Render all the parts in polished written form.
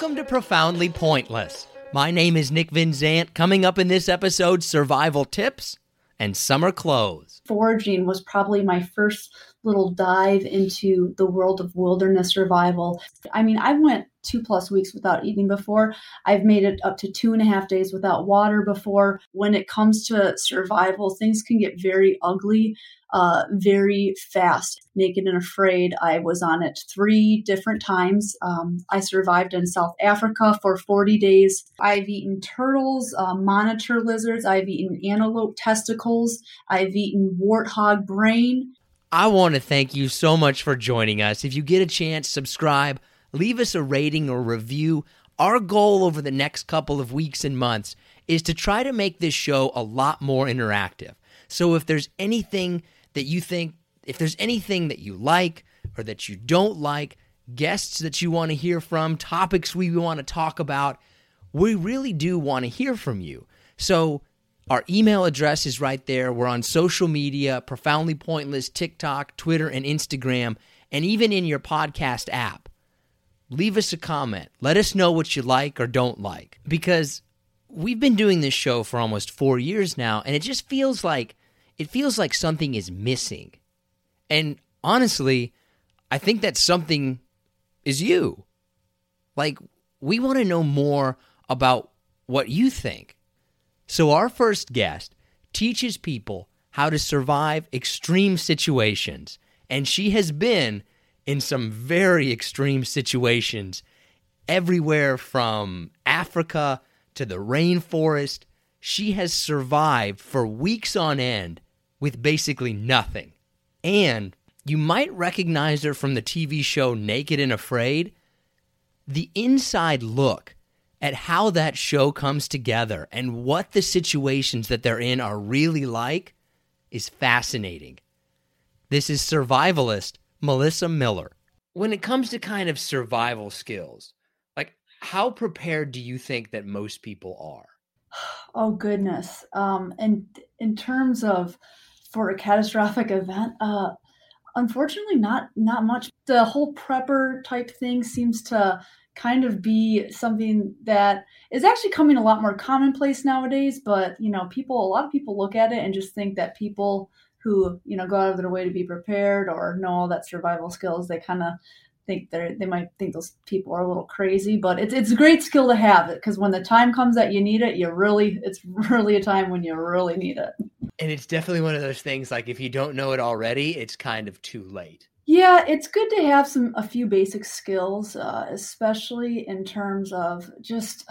Welcome to Profoundly Pointless. My name is Nick Vinzant. Coming up in this episode, survival tips and summer clothes. Foraging was probably my first little dive into the world of wilderness survival. I mean, I went 2+ weeks without eating before. I've made it up to 2.5 days without water before. When it comes to survival, things can get very ugly very fast. Naked and Afraid, I was on it 3 different times. I survived in South Africa for 40 days. I've eaten turtles, monitor lizards. I've eaten antelope testicles. I've eaten warthog brain. I want to thank you so much for joining us. If you get a chance, subscribe. Leave us a rating or review. Our goal over the next couple of weeks and months is to try to make this show a lot more interactive. So if there's anything that you think, if there's anything that you like or that you don't like, guests that you want to hear from, topics we want to talk about, we really do want to hear from you. So our email address is right there. We're on social media, Profoundly Pointless, TikTok, Twitter, and Instagram, and even in your podcast app. Leave us a comment. Let us know what you like or don't like. Because we've been doing this show for almost 4 years now, and it just feels like something is missing. And honestly, I think that something is you. Like, we want to know more about what you think. So our first guest teaches people how to survive extreme situations, and she has been in some very extreme situations, everywhere from Africa to the rainforest. She has survived for weeks on end with basically nothing. And you might recognize her from the TV show Naked and Afraid. The inside look at how that show comes together and what the situations that they're in are really like is fascinating. This is survivalist Melissa Miller. When it comes to kind of survival skills, like, how prepared do you think that most people are? Oh, goodness. And in terms of for a catastrophic event, unfortunately, not much. The whole prepper type thing seems to kind of be something that is actually coming a lot more commonplace nowadays. But, you know, a lot of people look at it and just think that people who, you know, go out of their way to be prepared or know all that survival skills, they kind of think they might think those people are a little crazy, but it's a great skill to have it, because when the time comes that you need it, it's really a time when you really need it. And it's definitely one of those things, like, if you don't know it already, it's kind of too late. Yeah, it's good to have a few basic skills, especially in terms of just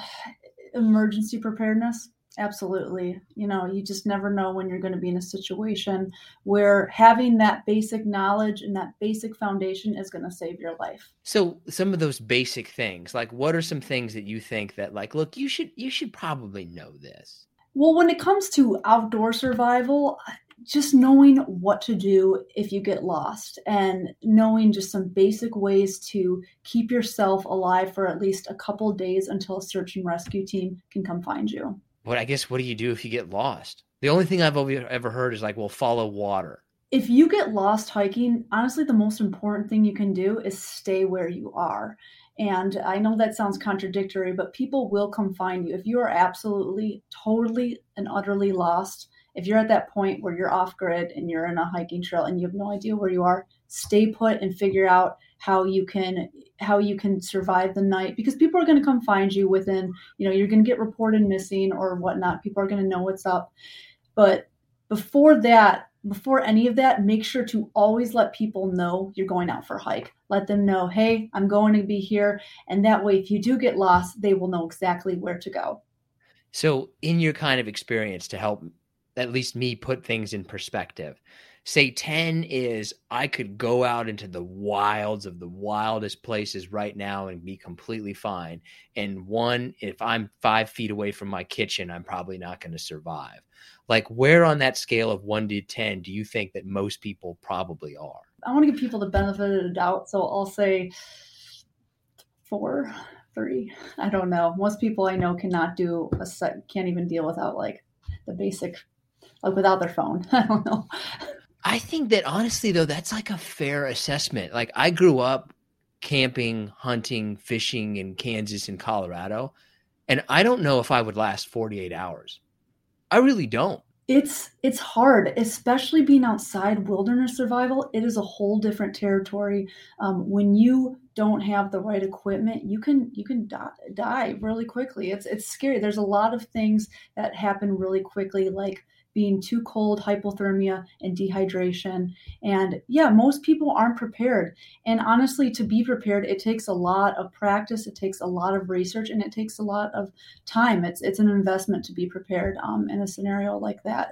emergency preparedness. Absolutely. You know, you just never know when you're going to be in a situation where having that basic knowledge and that basic foundation is going to save your life. So some of those basic things, like, what are some things that you think that, like, look, you should probably know this? Well, when it comes to outdoor survival, just knowing what to do if you get lost and knowing just some basic ways to keep yourself alive for at least a couple of days until a search and rescue team can come find you. But I guess, what do you do if you get lost? The only thing I've ever heard is, like, well, follow water. If you get lost hiking, honestly, the most important thing you can do is stay where you are. And I know that sounds contradictory, but people will come find you. If you are absolutely, totally, and utterly lost, if you're at that point where you're off grid and you're in a hiking trail and you have no idea where you are, stay put and figure out how you can survive the night, because people are going to come find you within, you know, you're going to get reported missing or whatnot. People are going to know what's up. But before any of that, make sure to always let people know you're going out for a hike. Let them know, hey, I'm going to be here. And that way, if you do get lost, they will know exactly where to go. So in your kind of experience, to help at least me put things in perspective, say 10 is, I could go out into the wilds of the wildest places right now and be completely fine. And 1, if I'm 5 feet away from my kitchen, I'm probably not going to survive. Like, where on that scale of 1 to 10 do you think that most people probably are? I want to give people the benefit of the doubt. So I'll say 4, 3. I don't know. Most people I know can't even deal without, like, the basic, like, without their phone. I don't know. I think that, honestly, though, that's like a fair assessment. Like, I grew up camping, hunting, fishing in Kansas and Colorado. And I don't know if I would last 48 hours. I really don't. It's hard, especially being outside wilderness survival. It is a whole different territory. When you don't have the right equipment, you can die really quickly. It's scary. There's a lot of things that happen really quickly, like being too cold, hypothermia, and dehydration. And yeah, most people aren't prepared. And honestly, to be prepared, it takes a lot of practice, it takes a lot of research, and it takes a lot of time. It's an investment to be prepared in a scenario like that,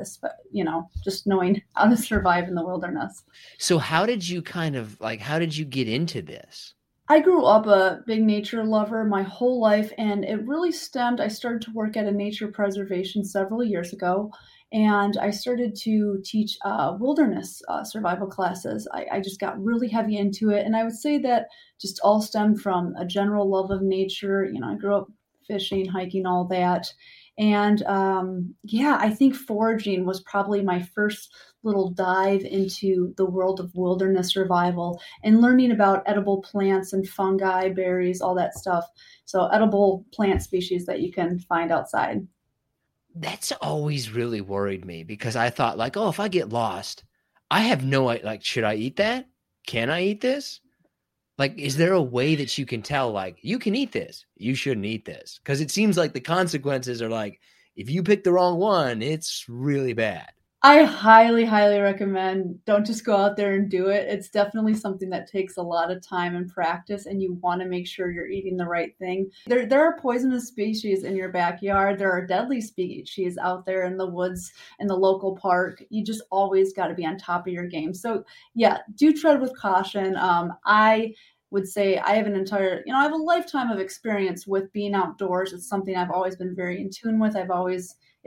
you know, just knowing how to survive in the wilderness. So how did you get into this? I grew up a big nature lover my whole life, and it really stemmed. I started to work at a nature preservation several years ago. And I started to teach wilderness survival classes. I just got really heavy into it. And I would say that just all stemmed from a general love of nature. You know, I grew up fishing, hiking, all that. And I think foraging was probably my first little dive into the world of wilderness survival and learning about edible plants and fungi, berries, all that stuff. So edible plant species that you can find outside. That's always really worried me, because I thought like, oh, if I get lost, I have no idea. Like, should I eat that? Can I eat this? Like, is there a way that you can tell, like, you can eat this, you shouldn't eat this? Because it seems like the consequences are like, if you pick the wrong one, it's really bad. I highly, highly recommend, don't just go out there and do it. It's definitely something that takes a lot of time and practice, and you want to make sure you're eating the right thing. There are poisonous species in your backyard. There are deadly species out there in the woods, in the local park. You just always got to be on top of your game. So yeah, do tread with caution. I would say I have I have a lifetime of experience with being outdoors. It's something I've always been very in tune with.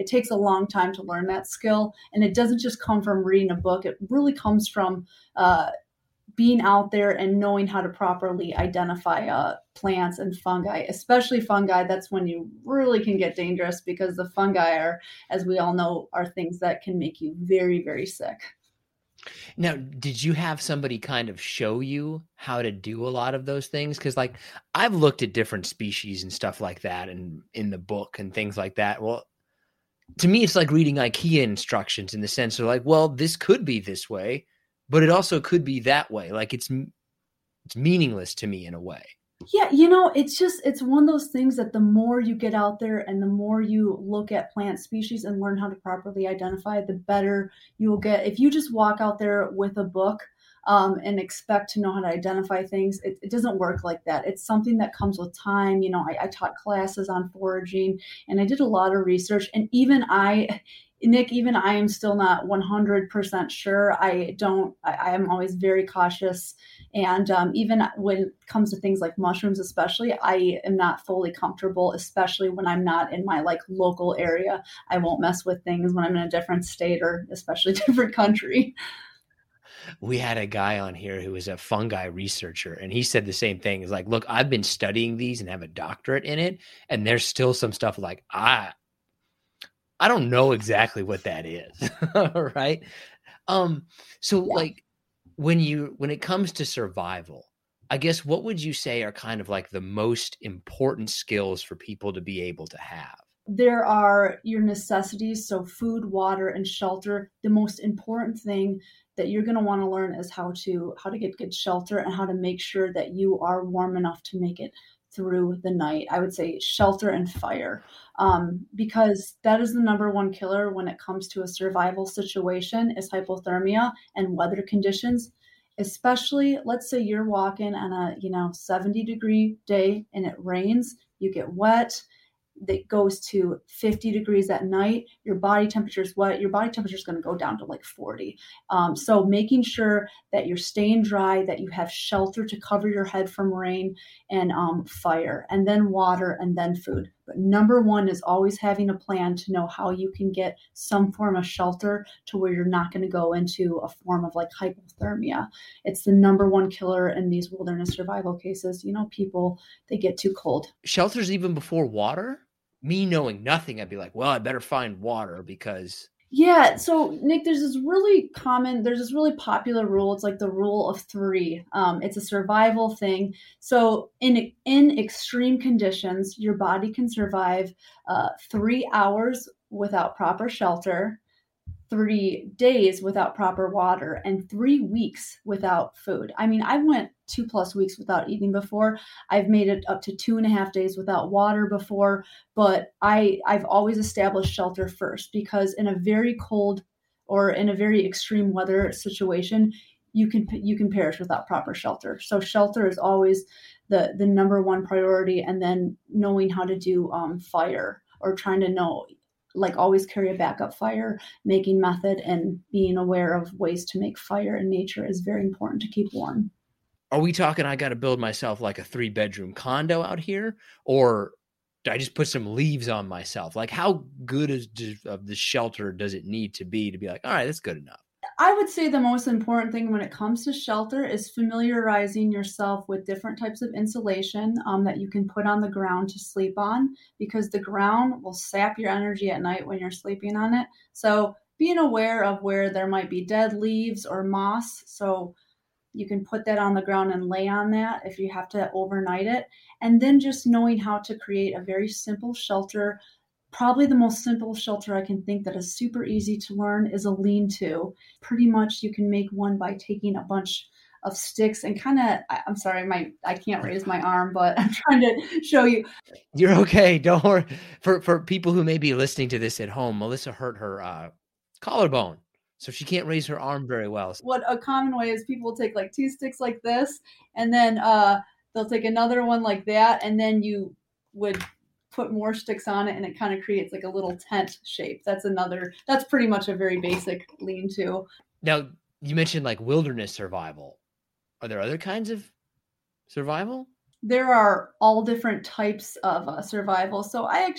It takes a long time to learn that skill. And it doesn't just come from reading a book. It really comes from being out there and knowing how to properly identify plants and fungi, especially fungi. That's when you really can get dangerous, because the fungi are, as we all know, are things that can make you very, very sick. Now, did you have somebody kind of show you how to do a lot of those things? Because like I've looked at different species and stuff like that and in the book and things like that. Well, to me, it's like reading IKEA instructions in the sense of like, well, this could be this way, but it also could be that way. Like it's meaningless to me in a way. Yeah, you know, it's one of those things that the more you get out there and the more you look at plant species and learn how to properly identify, the better you will get. If you just walk out there with a book and expect to know how to identify things, it doesn't work like that. It's something that comes with time. You know, I taught classes on foraging, and I did a lot of research. And even I, Nick, am still not 100% sure. I am always very cautious. And even when it comes to things like mushrooms, especially, I am not fully comfortable, especially when I'm not in my like local area. I won't mess with things when I'm in a different state or especially different country. We had a guy on here who was a fungi researcher, and he said the same thing. It's like, look, I've been studying these and have a doctorate in it. And there's still some stuff like, I don't know exactly what that is. Right. Like when it comes to survival, I guess, what would you say are kind of like the most important skills for people to be able to have? There are your necessities. So food, water, and shelter. The most important thing that you're going to want to learn is how to get good shelter and how to make sure that you are warm enough to make it through the night. I would say shelter and fire, because that is the number one killer when it comes to a survival situation is hypothermia and weather conditions. Especially, let's say you're walking on a 70-degree day and it rains, you get wet. That goes to 50 degrees at night, your body temperature is wet, your body temperature is going to go down to like 40. So making sure that you're staying dry, that you have shelter to cover your head from rain, and fire, and then water, and then food. But number one is always having a plan to know how you can get some form of shelter to where you're not going to go into a form of like hypothermia. It's the number one killer in these wilderness survival cases. You know, people, they get too cold. Shelters even before water? Me knowing nothing, I'd be like, well, I better find water because Yeah. So Nick, there's this really popular rule. It's like the rule of three. It's a survival thing. So in extreme conditions, your body can survive 3 hours without proper shelter, 3 days without proper water, and 3 weeks without food. I mean, I went 2+ weeks without eating before. I've made it up to 2.5 days without water before, but I've always established shelter first, because in a very cold or in a very extreme weather situation, you can perish without proper shelter. So shelter is always the number one priority, and then knowing how to do fire, or trying to know, like, always carry a backup fire making method, and being aware of ways to make fire in nature is very important to keep warm. Are we talking, I got to build myself like a 3-bedroom condo out here, or do I just put some leaves on myself? Like, how good of the shelter does it need to be like, all right, that's good enough? I would say the most important thing when it comes to shelter is familiarizing yourself with different types of insulation that you can put on the ground to sleep on, because the ground will sap your energy at night when you're sleeping on it. So being aware of where there might be dead leaves or moss, so you can put that on the ground and lay on that if you have to overnight it. And then just knowing how to create a very simple shelter. Probably the most simple shelter I can think that is super easy to learn is a lean-to. Pretty much you can make one by taking a bunch of sticks and kind of, I'm sorry, I can't raise my arm, but I'm trying to show you. You're okay. Don't worry. For people who may be listening to this at home, Melissa hurt her collarbone, so she can't raise her arm very well. What a common way is people will take like 2 sticks like this, and then they'll take another one like that, and then you would put more sticks on it, and it kind of creates like a little tent shape. That's pretty much a very basic lean-to. Now, you mentioned like wilderness survival. Are there other kinds of survival? There are all different types of survival. So I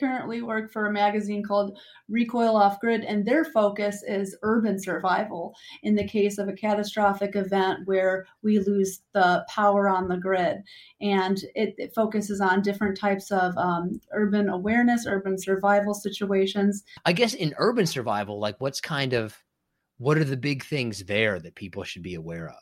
currently work for a magazine called Recoil Off Grid, and their focus is urban survival in the case of a catastrophic event where we lose the power on the grid. And it focuses on different types of urban awareness, urban survival situations. I guess in urban survival, like what are the big things there that people should be aware of?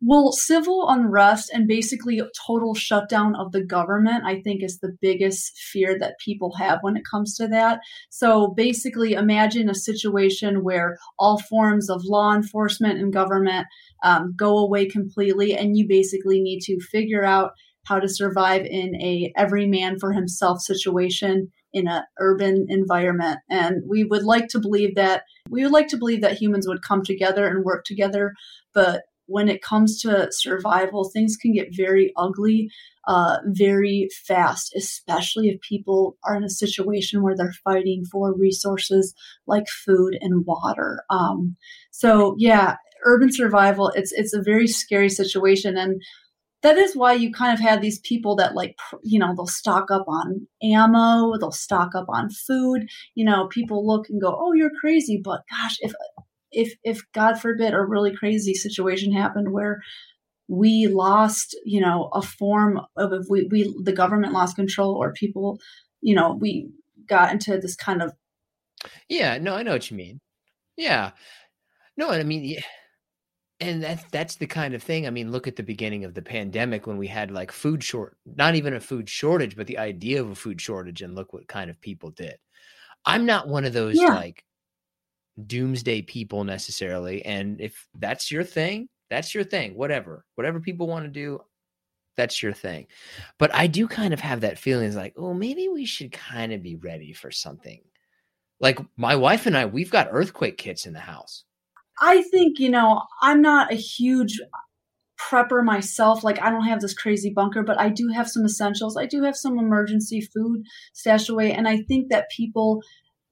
Well, civil unrest and basically total shutdown of the government, I think, is the biggest fear that people have when it comes to that. So basically, imagine a situation where all forms of law enforcement and government go away completely, and you basically need to figure out how to survive in a every man for himself situation in an urban environment. And we would like to believe that humans would come together and work together, but when it comes to survival, things can get very ugly very fast, especially if people are in a situation where they're fighting for resources like food and water. So yeah, urban survival, it's a very scary situation. And that is why you kind of have these people that, like, you know, they'll stock up on ammo, they'll stock up on food. You know, people look and go, oh, you're crazy. But gosh, if God forbid a really crazy situation happened where we lost, you know, a form of, if the government lost control, or people, you know, we got into this kind of. Yeah, no, I know what you mean. Yeah, no, I mean, yeah. And that's the kind of thing. I mean, look at the beginning of the pandemic when we had like not even a food shortage, but the idea of a food shortage, and look what kind of people did. I'm not one of those like doomsday people necessarily, and if that's your thing, whatever people want to do, that's your thing. But I do kind of have that feeling, is like, oh, maybe we should kind of be ready for something. Like my wife and I, we've got earthquake kits in the house. I think, you know, I'm not a huge prepper myself. Like, I don't have this crazy bunker, but I do have some essentials. I do have some emergency food stashed away, and I think that people,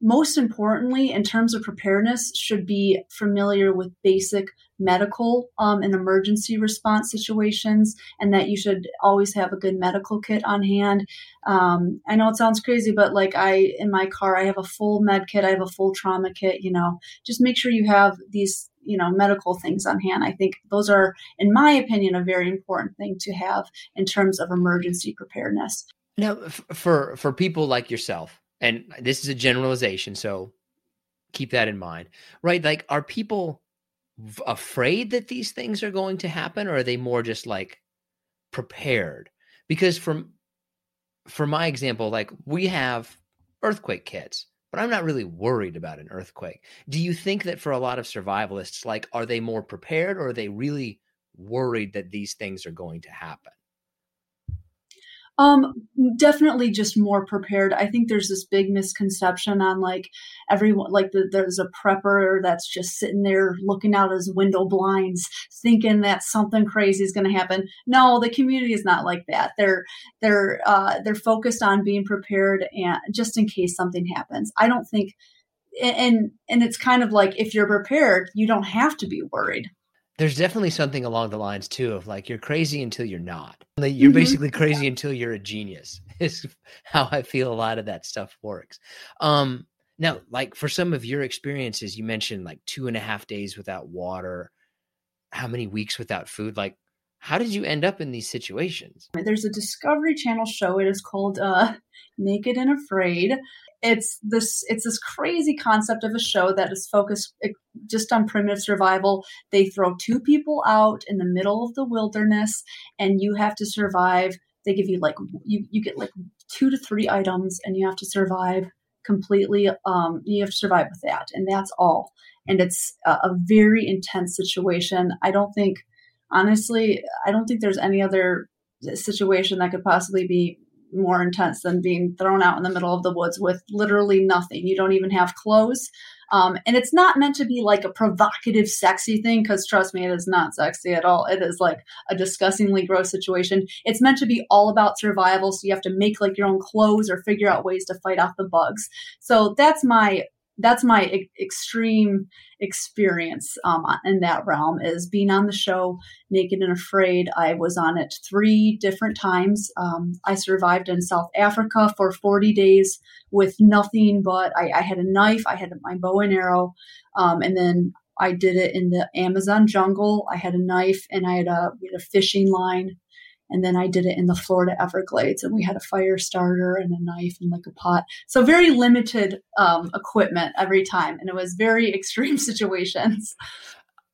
most importantly, in terms of preparedness, should be familiar with basic medical and emergency response situations, and that you should always have a good medical kit on hand. I know it sounds crazy, but like in my car, I have a full med kit. I have a full trauma kit, you know, just make sure you have these, you know, medical things on hand. I think those are, in my opinion, a very important thing to have in terms of emergency preparedness. Now, for people like yourself, and this is a generalization, so keep that in mind, right? Like, are people afraid that these things are going to happen, or are they more just like prepared? Because for my example, like, we have earthquake kits, but I'm not really worried about an earthquake. Do you think that for a lot of survivalists, like, are they more prepared, or are they really worried that these things are going to happen? Definitely just more prepared. I think there's this big misconception on like everyone, like there's a prepper that's just sitting there looking out his window blinds, thinking that something crazy is going to happen. No, the community is not like that. They're focused on being prepared, and just in case something happens. I don't think, and it's kind of like, if you're prepared, you don't have to be worried. There's definitely something along the lines too of like, you're crazy until you're not. You're basically crazy until you're a genius, is how I feel a lot of that stuff works. Now, like, for some of your experiences, you mentioned like 2.5 days without water, how many weeks without food? Like, how did you end up in these situations? There's a Discovery Channel show. It is called Naked and Afraid. It's this crazy concept of a show that is focused just on primitive survival. They throw two people out in the middle of the wilderness, and you have to survive. They give you like, you get like 2 to 3 items, and you have to survive completely. You have to survive with that, and that's all. And it's a very intense situation. I don't think there's any other situation that could possibly be more intense than being thrown out in the middle of the woods with literally nothing. You don't even have clothes. And it's not meant to be like a provocative, sexy thing, because trust me, it is not sexy at all. It is like a disgustingly gross situation. It's meant to be all about survival. So you have to make like your own clothes or figure out ways to fight off the bugs. So that's my extreme experience in that realm, is being on the show Naked and Afraid. I was on it 3 different times. I survived in South Africa for 40 days with nothing, but I had a knife, I had my bow and arrow, and then I did it in the Amazon jungle. I had a knife, and we had a fishing line, and then I did it in the Florida Everglades, and we had a fire starter and a knife and like a pot. So very limited equipment every time. And it was very extreme situations.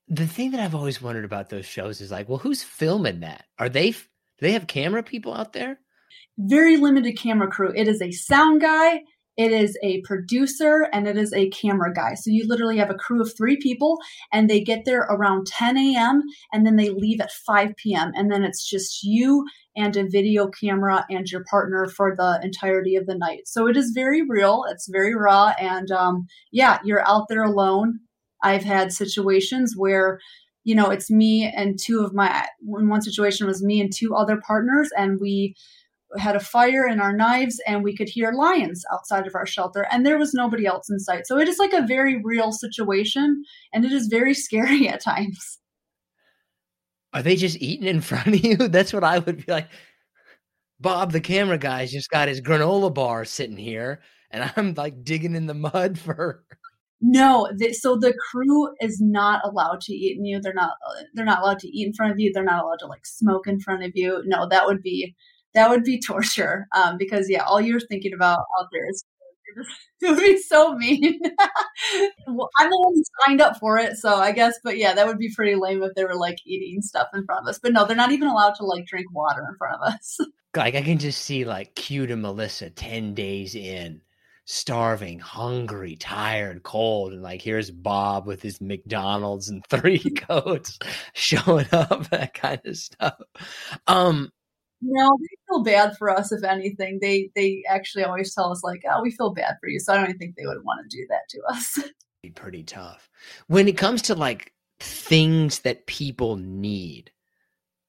The thing that I've always wondered about those shows is like, well, who's filming that? Do they have camera people out there? Very limited camera crew. It is a sound guy, it is a producer, and it is a camera guy. So you literally have a crew of 3 people, and they get there around 10 a.m. and then they leave at 5 p.m. And then it's just you and a video camera and your partner for the entirety of the night. So it is very real. It's very raw. And you're out there alone. I've had situations where, you know, it's me and one situation was me and 2 other partners, and we had a fire in our knives, and we could hear lions outside of our shelter, and there was nobody else in sight. So it is like a very real situation, and it is very scary at times. Are they just eating in front of you? That's what I would be like. Bob, the camera guy, just got his granola bar sitting here, and I'm like digging in the mud for... No, so the crew is not allowed to eat in you. They're not allowed to eat in front of you. They're not allowed to like smoke in front of you. No, that would be torture, because yeah, all you're thinking about out there is, it would be so mean. Well, I'm the one who signed up for it, so I guess, but yeah, that would be pretty lame if they were like eating stuff in front of us. But no, they're not even allowed to like drink water in front of us. Like, I can just see like Q to Melissa 10 days in, starving, hungry, tired, cold, and like, here's Bob with his McDonald's and 3 coats showing up, that kind of stuff. No, they feel bad for us, if anything. They actually always tell us, like, oh, we feel bad for you. So I don't even think they would want to do that to us. It'd be pretty tough. When it comes to, like, things that people need,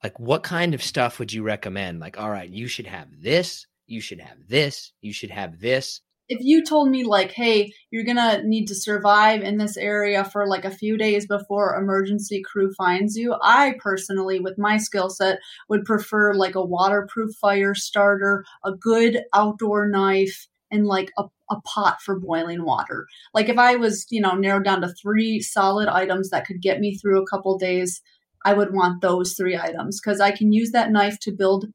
like, what kind of stuff would you recommend? Like, all right, you should have this, you should have this, you should have this. If you told me, like, hey, you're going to need to survive in this area for like a few days before emergency crew finds you, I personally, with my skill set, would prefer like a waterproof fire starter, a good outdoor knife, and like a pot for boiling water. Like, if I was, you know, narrowed down to 3 solid items that could get me through a couple days, I would want those 3 items, because I can use that knife to build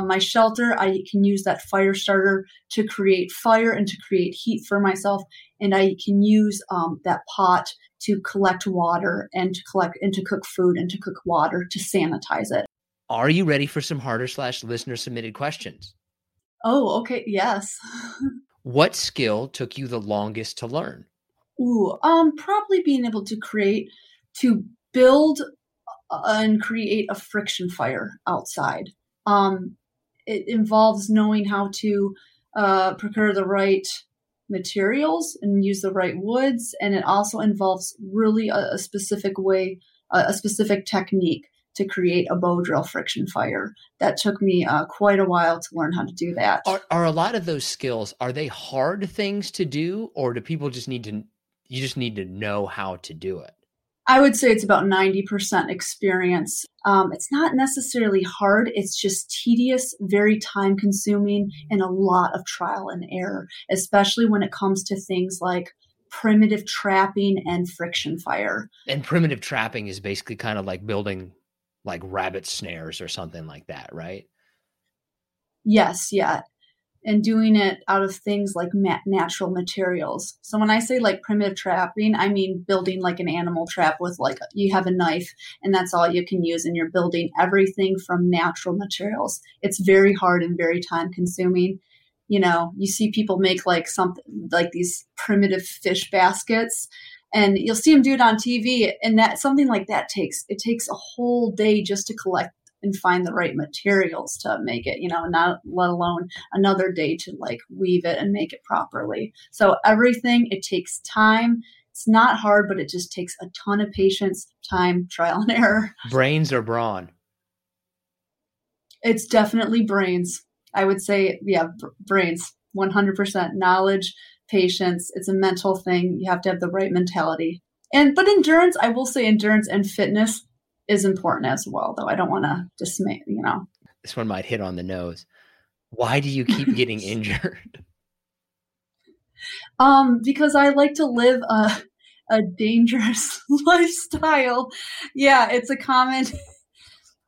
my shelter. I can use that fire starter to create fire and to create heat for myself. And I can use that pot to collect water and to cook food and to cook water to sanitize it. Are you ready for some harder/listener submitted questions? Oh, okay. Yes. What skill took you the longest to learn? Ooh, probably being able to build and create a friction fire outside. It involves knowing how to procure the right materials and use the right woods. And it also involves really a specific technique to create a bow drill friction fire. That took me quite a while to learn how to do that. Are a lot of those skills, are they hard things to do, or do people just need to know how to do it? I would say it's about 90% experience. It's not necessarily hard. It's just tedious, very time consuming, and a lot of trial and error, especially when it comes to things like primitive trapping and friction fire. And primitive trapping is basically kind of like building like rabbit snares or something like that, right? Yes. Yeah. And doing it out of things like natural materials. So when I say like primitive trapping, I mean building like an animal trap with like, you have a knife and that's all you can use, and you're building everything from natural materials. It's very hard and very time consuming. You know, you see people make like something like these primitive fish baskets, and you'll see them do it on TV, and that something like that takes a whole day just to collect and find the right materials to make it, you know, not let alone another day to like weave it and make it properly. So everything, it takes time. It's not hard, but it just takes a ton of patience, time, trial and error. Brains or brawn? It's definitely brains. I would say, yeah, brains, 100% knowledge, patience. It's a mental thing. You have to have the right mentality. But endurance, I will say endurance and fitness is important as well, though. I don't want to dismay, you know. This one might hit on the nose. Why do you keep getting injured? Because I like to live a dangerous lifestyle. Yeah, it's a common...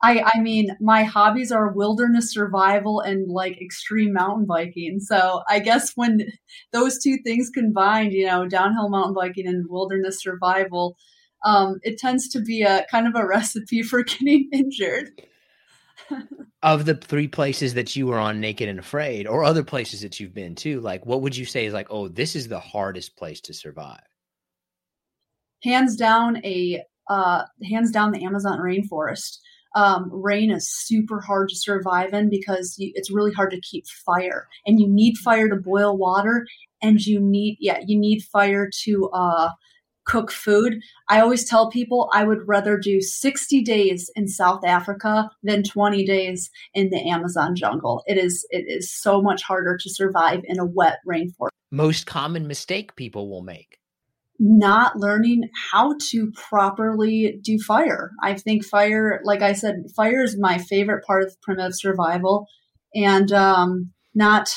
I mean, my hobbies are wilderness survival and like extreme mountain biking. So I guess when those two things combined, you know, downhill mountain biking and wilderness survival, it tends to be a kind of a recipe for getting injured. Of the three places that you were on Naked and Afraid, or other places that you've been to, like what would you say is like, oh, this is the hardest place to survive? Hands down the Amazon rainforest. Rain is super hard to survive in because it's really hard to keep fire, and you need fire to boil water, and you need fire to cook food. I always tell people I would rather do 60 days in South Africa than 20 days in the Amazon jungle. It is so much harder to survive in a wet rainforest. Most common mistake people will make. Not learning how to properly do fire. I think fire, like I said, fire is my favorite part of primitive survival, and not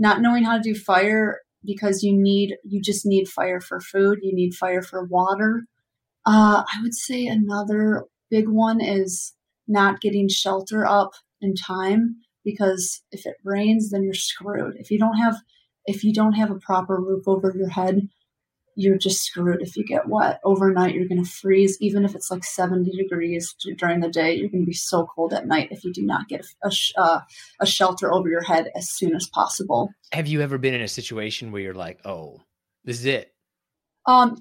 knowing how to do fire because you just need fire for food. You need fire for water. I would say another big one is not getting shelter up in time, because if it rains, then you're screwed. If you don't have a proper roof over your head, you're just screwed if you get wet. Overnight, you're going to freeze. Even if it's like 70 degrees during the day, you're going to be so cold at night if you do not get a shelter over your head as soon as possible. Have you ever been in a situation where you're like, oh, this is it?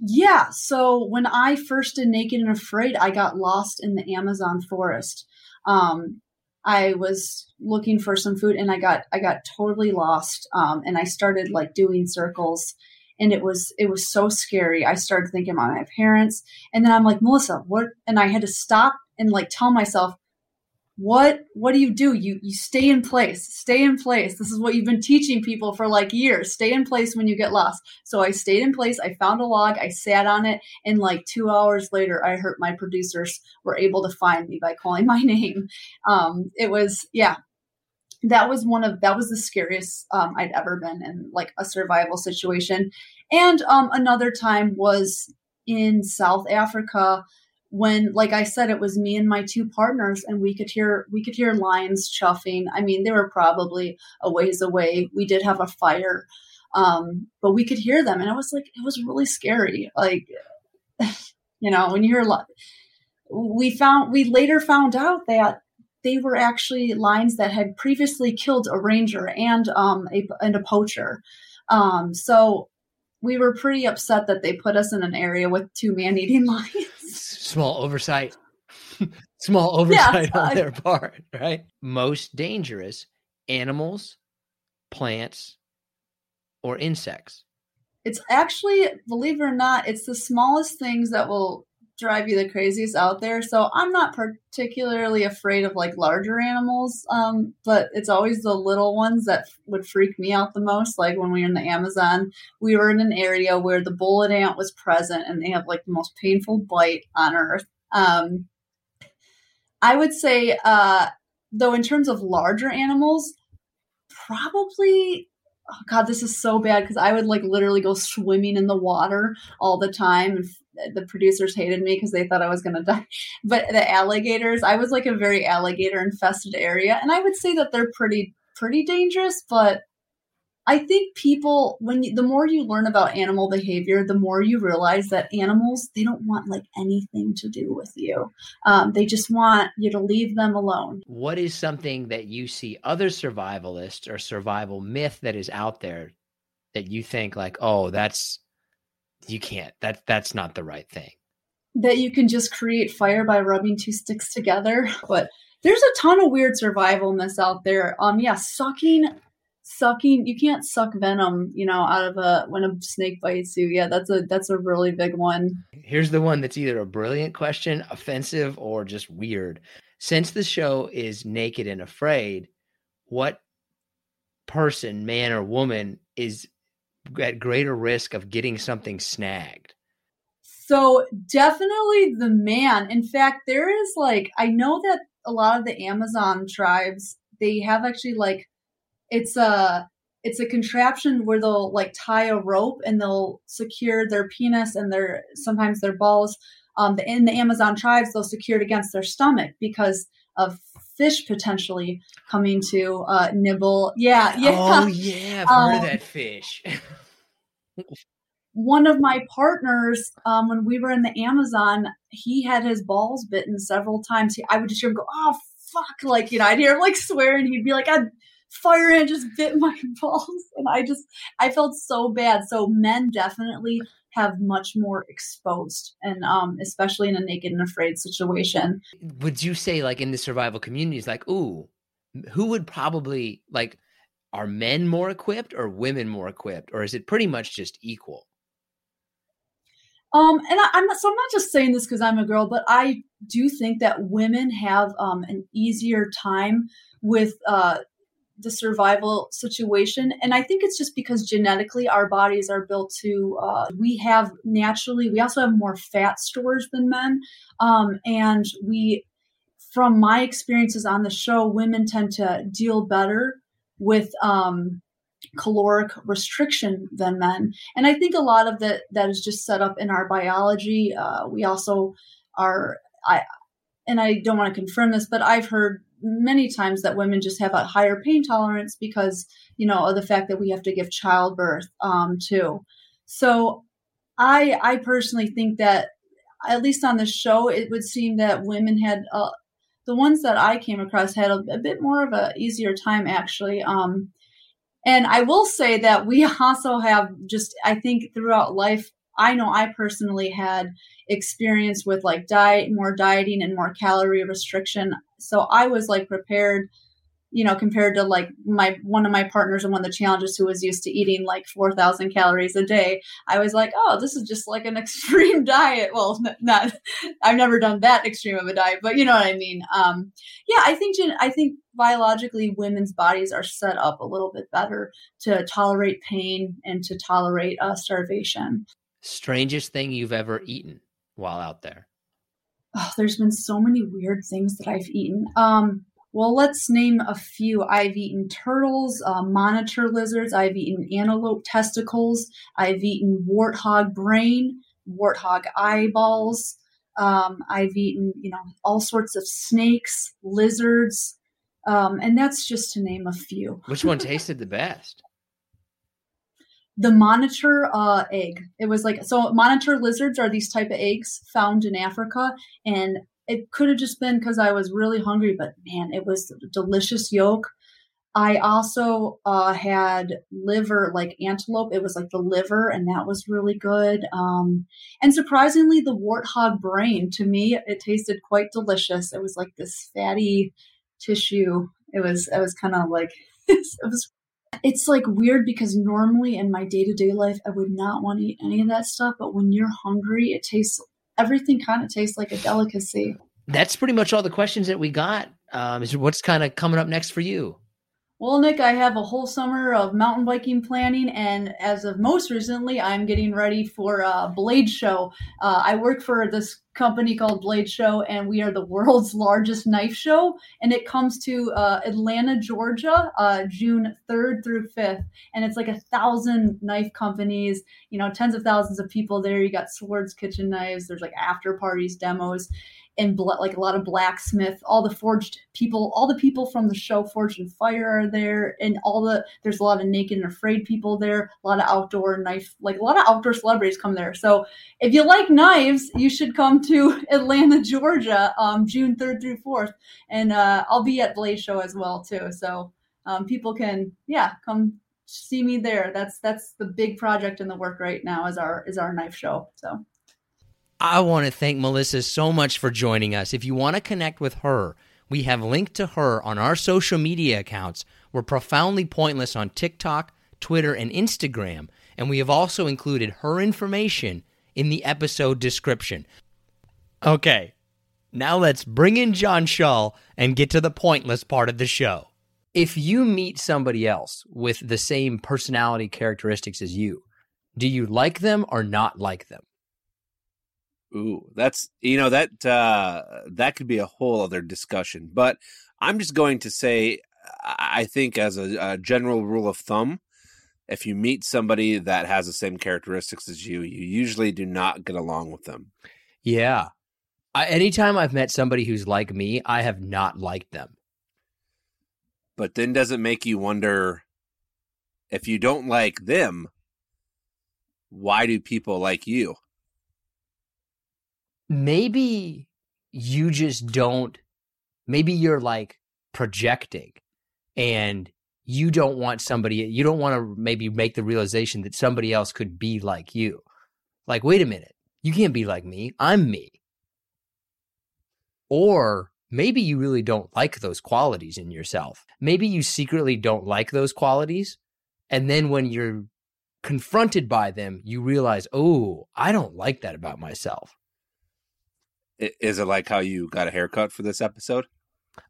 Yeah. So when I first did Naked and Afraid, I got lost in the Amazon forest. I was looking for some food, and I got totally lost. And I started like doing circles. And it was so scary. I started thinking about my parents, and then I'm like, Melissa, what? And I had to stop and like tell myself, what do you do? You stay in place, stay in place. This is what you've been teaching people for like years. Stay in place when you get lost. So I stayed in place. I found a log. I sat on it. And like 2 hours later, I heard my producers were able to find me by calling my name. That was the scariest I'd ever been in like a survival situation. And another time was in South Africa when, like I said, it was me and my two partners, and we could hear lions chuffing. I mean, they were probably a ways away. We did have a fire, but we could hear them, and I was like, it was really scary. Like, you know, when you hear a lot, we later found out that they were actually lions that had previously killed a ranger and a poacher. So we were pretty upset that they put us in an area with two man-eating lions. Small oversight on their part, right? Most dangerous animals, plants, or insects. It's actually, believe it or not, it's the smallest things that will drive you the craziest out there. So I'm not particularly afraid of like larger animals, but it's always the little ones that would freak me out the most. Like when we were in the Amazon, we were in an area where the bullet ant was present, and they have like the most painful bite on earth. I would say, though, in terms of larger animals, probably, oh God, this is so bad, because I would like literally go swimming in the water all the time. The producers hated me because they thought I was going to die. But the alligators, I was like a very alligator infested area. And I would say that they're pretty dangerous. But I think people, the more you learn about animal behavior, the more you realize that animals, they don't want like anything to do with you. They just want you to leave them alone. What is something that you see other survivalists or survival myth that is out there that you think like, oh, you can't, that's not the right thing? That you can just create fire by rubbing two sticks together. But there's a ton of weird survival myths out there. Sucking, you can't suck venom, you know, out of when a snake bites you. Yeah. That's a really big one. Here's the one that's either a brilliant question, offensive, or just weird. Since the show is Naked and Afraid, what person, man or woman, is at greater risk of getting something snagged? So definitely the man. In fact, there is like, I know that a lot of the Amazon tribes, they have actually like, it's a contraption where they'll like tie a rope and they'll secure their penis and sometimes their balls. In the Amazon tribes, they'll secure it against their stomach because of fish potentially coming to nibble. Yeah. Oh yeah, I've heard of that fish. One of my partners, when we were in the Amazon, he had his balls bitten several times. I would just hear him go, "Oh fuck!" Like, you know, I'd hear him like swearing. He'd be like, "Fire ant just bit my balls," and I felt so bad. So men definitely have much more exposed, and especially in a Naked and Afraid situation. Would you say like in the survival communities, like, ooh, who would probably like, are men more equipped or women more equipped, or is it pretty much just equal? I'm not just saying this because I'm a girl, but I do think that women have an easier time with the survival situation. And I think it's just because genetically our bodies are built to, we also have more fat storage than men. And from my experiences on the show, women tend to deal better with, caloric restriction than men. And I think a lot of that is just set up in our biology. We also are, and I don't want to confirm this, but I've heard many times that women just have a higher pain tolerance because, you know, of the fact that we have to give childbirth, too. So I personally think that, at least on the show, it would seem that women had, the ones that I came across had a bit more of a easier time actually. And I will say that we also have just, I think throughout life, I know I personally had experience with like more dieting and more calorie restriction. So I was like prepared, you know, compared to like one of my partners in one of the challenges who was used to eating like 4,000 calories a day. I was like, oh, this is just like an extreme diet. Well, I've never done that extreme of a diet, but you know what I mean? Yeah, I think biologically women's bodies are set up a little bit better to tolerate pain and to tolerate starvation. Strangest thing you've ever eaten while out there? Oh, there's been so many weird things that I've eaten. Well, let's name a few. I've eaten turtles, monitor lizards. I've eaten antelope testicles. I've eaten warthog brain, warthog eyeballs. I've eaten, all sorts of snakes, lizards, and that's just to name a few. Which one tasted the best? The monitor egg. It was monitor lizards are these type of eggs found in Africa, and it could have just been because I was really hungry, but man, it was a delicious yolk. I also had liver, antelope. It was the liver, and that was really good. And surprisingly, the warthog brain, to me, it tasted quite delicious. It was this fatty tissue. It's weird because normally in my day-to-day life, I would not want to eat any of that stuff. But when you're hungry, everything kind of tastes like a delicacy. That's pretty much all the questions that we got. Is what's kind of coming up next for you? Well, Nick, I have a whole summer of mountain biking planning, and as of most recently, I'm getting ready for Blade Show. I work for this company called Blade Show, and we are the world's largest knife show, and it comes to Atlanta, Georgia, June 3rd through 5th, and it's 1,000 knife companies, tens of thousands of people there. You got swords, kitchen knives, there's after parties, demos, and a lot of blacksmith, all the people from the show Forged in Fire are there, and there's a lot of Naked and Afraid people there, a lot of outdoor knife, a lot of outdoor celebrities come there. So if you like knives, you should come to Atlanta, Georgia, June 3rd through 4th, and I'll be at Blade Show as well too. So people can come see me there. That's the big project in the work right now is our knife show. So. I want to thank Melissa so much for joining us. If you want to connect with her, we have linked to her on our social media accounts. We're Profoundly Pointless on TikTok, Twitter, and Instagram. And we have also included her information in the episode description. Okay, now let's bring in John Shull and get to the pointless part of the show. If you meet somebody else with the same personality characteristics as you, do you like them or not like them? Ooh, that's, that could be a whole other discussion, but I'm just going to say, I think as a general rule of thumb, if you meet somebody that has the same characteristics as you, you usually do not get along with them. Yeah. Anytime I've met somebody who's like me, I have not liked them. But then does it make you wonder if you don't like them, why do people like you? Maybe you just don't, maybe you're projecting and you don't want to maybe make the realization that somebody else could be like you. Wait a minute, you can't be like me, I'm me. Or maybe you really don't like those qualities in yourself. Maybe you secretly don't like those qualities. And then when you're confronted by them, you realize, oh, I don't like that about myself. Is it like how you got a haircut for this episode?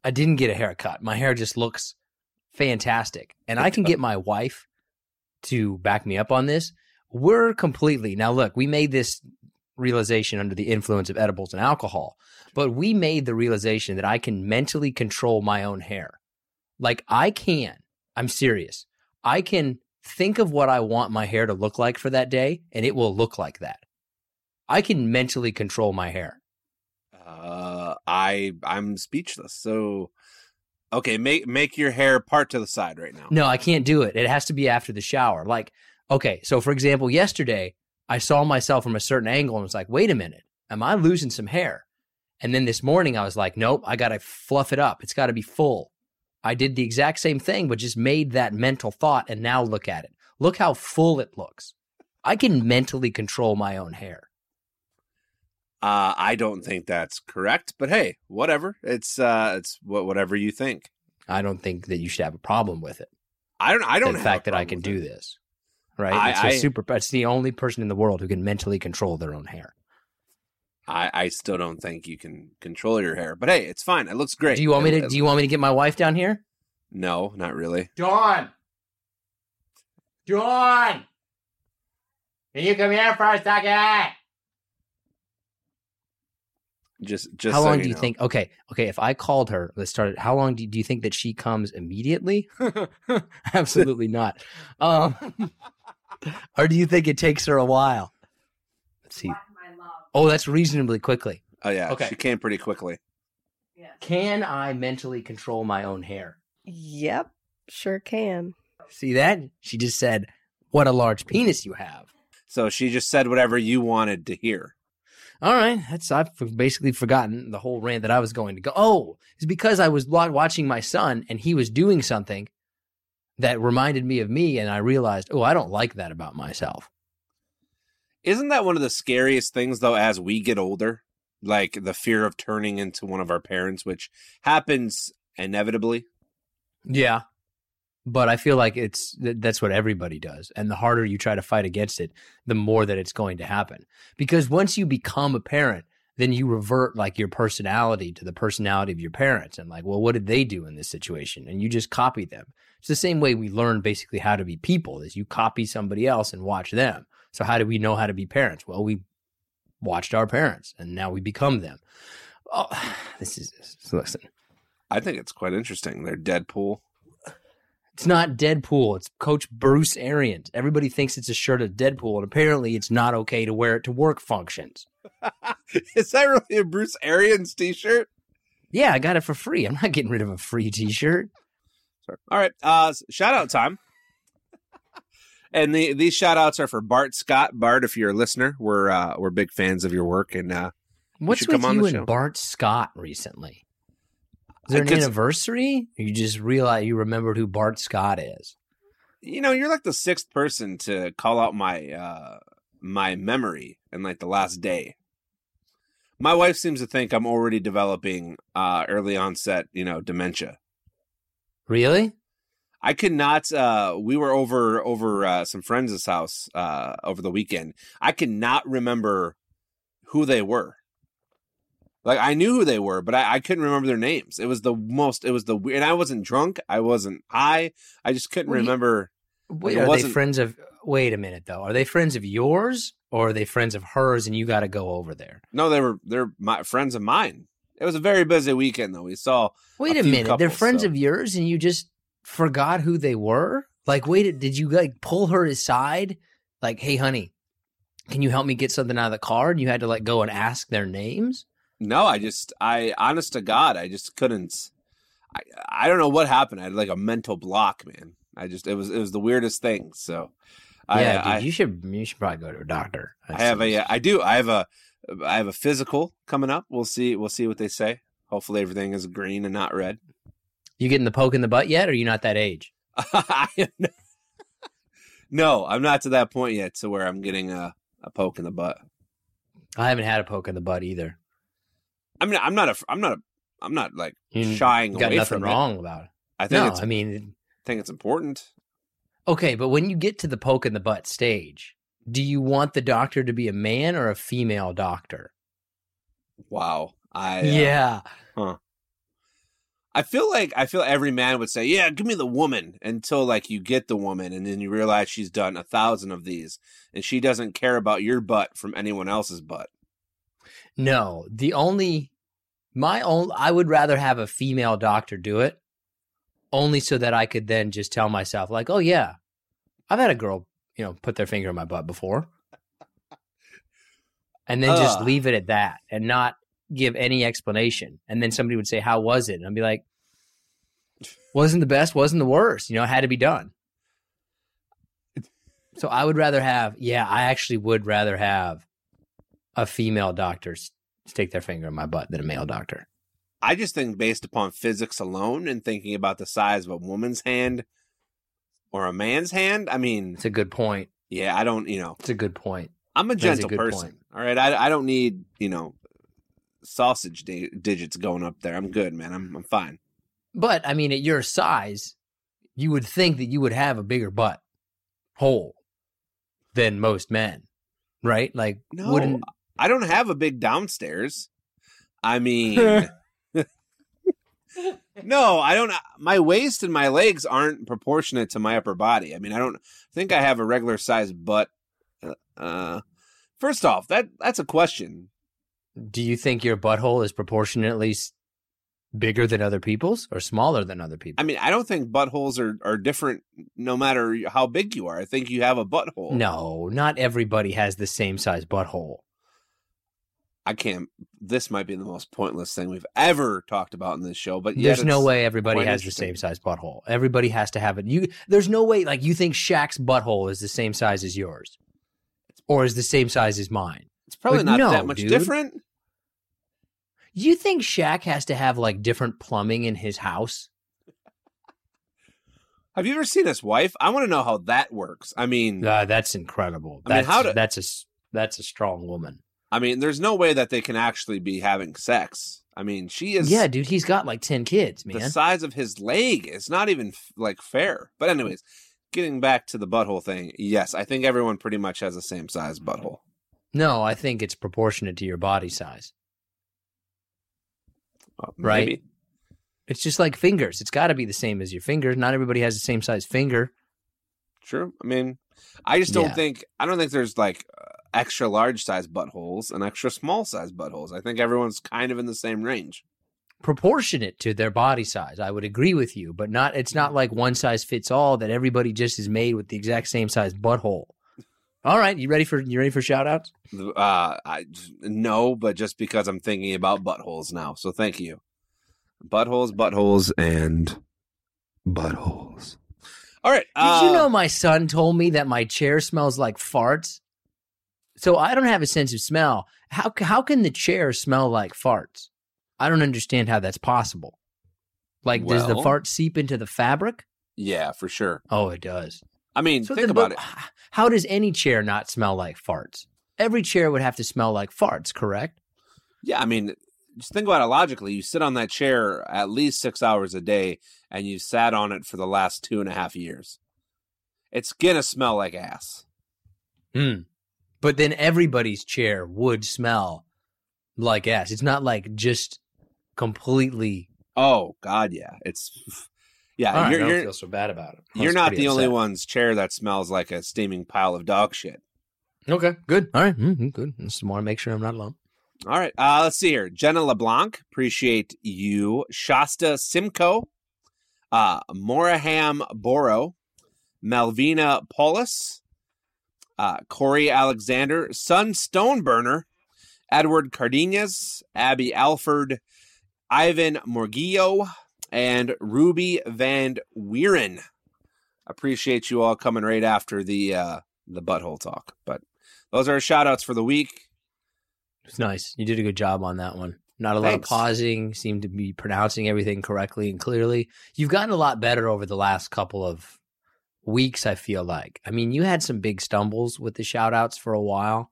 I didn't get a haircut. My hair just looks fantastic. And I can get my wife to back me up on this. We're completely... Now, look, we made this realization under the influence of edibles and alcohol, but we made the realization that I can mentally control my own hair. I'm serious. I can think of what I want my hair to look like for that day, and it will look like that. I can mentally control my hair. I'm speechless. So, okay, make your hair part to the side right now. No, I can't do it. It has to be after the shower. Okay, so for example, yesterday I saw myself from a certain angle and was like, wait a minute, am I losing some hair? And then this morning I was like, nope, I got to fluff it up. It's got to be full. I did the exact same thing, but just made that mental thought and now look at it. Look how full it looks. I can mentally control my own hair. I don't think that's correct, but hey, whatever. It's whatever you think. I don't think that you should have a problem with it. I don't. The fact that I can do this, right? It's the only person in the world who can mentally control their own hair. I still don't think you can control your hair, but hey, it's fine. It looks great. Do you want me to get my wife down here? No, not really. Dawn, can you come here for a second? Just how long do you think? Okay. If I called her, let's start it. How long do you think that she comes immediately? Absolutely not. Or do you think it takes her a while? Let's see. Oh, that's reasonably quickly. Oh, yeah. Okay. She came pretty quickly. Yeah. Can I mentally control my own hair? Yep, sure can. See that? She just said, what a large penis you have. So she just said whatever you wanted to hear. All right. I've basically forgotten the whole rant that I was going to go. Oh, it's because I was watching my son and he was doing something that reminded me of me. And I realized, oh, I don't like that about myself. Isn't that one of the scariest things, though, as we get older? Like the fear of turning into one of our parents, which happens inevitably. Yeah. But I feel like that's what everybody does. And the harder you try to fight against it, the more that it's going to happen. Because once you become a parent, then you revert like your personality to the personality of your parents. And like, well, what did they do in this situation? And you just copy them. It's the same way we learn basically how to be people is you copy somebody else and watch them. So how do we know how to be parents? Well, we watched our parents and now we become them. Oh, listen. I think it's quite interesting. They're Deadpool. It's not Deadpool. It's Coach Bruce Arians. Everybody thinks it's a shirt of Deadpool, and apparently it's not okay to wear it to work functions. Is that really a Bruce Arians t-shirt? Yeah, I got it for free. I'm not getting rid of a free t-shirt. Sorry. All right. Shout-out time. And these shout-outs are for Bart Scott. Bart, if you're a listener, we're big fans of your work. And what's with you and Bart Scott recently? Is there an anniversary? You just realize you remembered who Bart Scott is. You know, you're like the sixth person to call out my my memory in like the last day. My wife seems to think I'm already developing early onset, dementia. Really? I could not. We were over some friends' house over the weekend. I could not remember who they were. Like, I knew who they were, but I couldn't remember their names. And I wasn't drunk. I wasn't high. I just couldn't remember. Wait, wait a minute, though. Are they friends of yours or are they friends of hers and you got to go over there? No, they're my friends of mine. It was a very busy weekend, though. Wait a minute. Couples, they're friends of yours and you just forgot who they were? Like, wait, did you like pull her aside? Like, hey, honey, can you help me get something out of the car? And you had to like go and ask their names? No, I honest to God, I just couldn't. I don't know what happened. I had like a mental block, man. It was the weirdest thing. So, yeah, dude, you should probably go to a doctor. I have a physical coming up. We'll see what they say. Hopefully, everything is green and not red. You getting the poke in the butt yet, or are you not that age? No, I'm not to that point yet to where I'm getting a poke in the butt. I haven't had a poke in the butt either. I mean, I'm not shying away from it. You got nothing wrong about it. I think it's important. Okay, but when you get to the poke in the butt stage, do you want the doctor to be a man or a female doctor? Wow. I feel every man would say, yeah, give me the woman until like you get the woman and then you realize she's done 1,000 of these and she doesn't care about your butt from anyone else's butt. No, I would rather have a female doctor do it only so that I could then just tell myself like, oh yeah, I've had a girl, put their finger in my butt before and then just leave it at that and not give any explanation. And then somebody would say, how was it? And I'd be like, wasn't the best, wasn't the worst, it had to be done. So I would rather have, a female doctor stick their finger in my butt than a male doctor. I just think based upon physics alone and thinking about the size of a woman's hand or a man's hand, it's a good point. Yeah, I don't, It's a good point. I'm a gentle person. Point. All right, I don't need, sausage digits going up there. I'm good, man. I'm fine. But at your size, you would think that you would have a bigger butt hole than most men, right? Like, no. Wouldn't I don't have a big downstairs. No, I don't. My waist and my legs aren't proportionate to my upper body. I don't think I have a regular size butt. First off, that's a question. Do you think your butthole is proportionately bigger than other people's or smaller than other people? I don't think buttholes are different no matter how big you are. I think you have a butthole. No, not everybody has the same size butthole. I can't. This might be the most pointless thing we've ever talked about in this show. But there's no way everybody has the same size butthole. Everybody has to have it. There's no way. Like, you think Shaq's butthole is the same size as yours, or is the same size as mine? It's probably not that much different. You think Shaq has to have like different plumbing in his house? Have you ever seen his wife? I want to know how that works. I mean, that's incredible. That's a strong woman. I mean, there's no way that they can actually be having sex. I mean, she is. Yeah, dude, he's got like 10 kids, man. The size of his leg is not even like fair. But anyways, getting back to the butthole thing. Yes, I think everyone pretty much has the same size butthole. No, I think it's proportionate to your body size. Right? Maybe. It's just like fingers. It's got to be the same as your fingers. Not everybody has the same size finger. True. I mean, I just don't think. I don't think there's like extra large size buttholes and extra small size buttholes. I think everyone's kind of in the same range. Proportionate to their body size. I would agree with you, but not. It's not like one size fits all. That everybody just is made with the exact same size butthole. All right, you ready for shout outs? No, but just because I'm thinking about buttholes now. So thank you. Buttholes, and buttholes. All right. Did you know my son told me that my chair smells like farts? So I don't have a sense of smell. How can the chair smell like farts? I don't understand how that's possible. Like, does the fart seep into the fabric? Yeah, for sure. Oh, it does. I mean, so think about it. How does any chair not smell like farts? Every chair would have to smell like farts, correct? Yeah, I mean, just think about it logically. You sit on that chair at least 6 hours a day, and you've sat on it for the last 2.5 years. It's going to smell like ass. But then everybody's chair would smell like ass. It's not like just completely. Oh, God, yeah. It's... Yeah, I don't feel so bad about it. You're not the only one's chair that smells like a steaming pile of dog shit. Okay, good. All right, good. I just want to make sure I'm not alone. All right, let's see here. Jenna LeBlanc, appreciate you. Shasta Simcoe, Moraham Boro, Malvina Paulus, Corey Alexander, Sun Stoneburner, Edward Cardenas, Abby Alford, Ivan Morgillo, and Ruby Van Weeren. Appreciate you all coming right after the butthole talk. But those are our shout outs for the week. It's nice. You did a good job on that one. Not a lot of pausing. Seemed to be pronouncing everything correctly and clearly. You've gotten a lot better over the last couple of weeks, I feel like. I mean, you had some big stumbles with the shout outs for a while,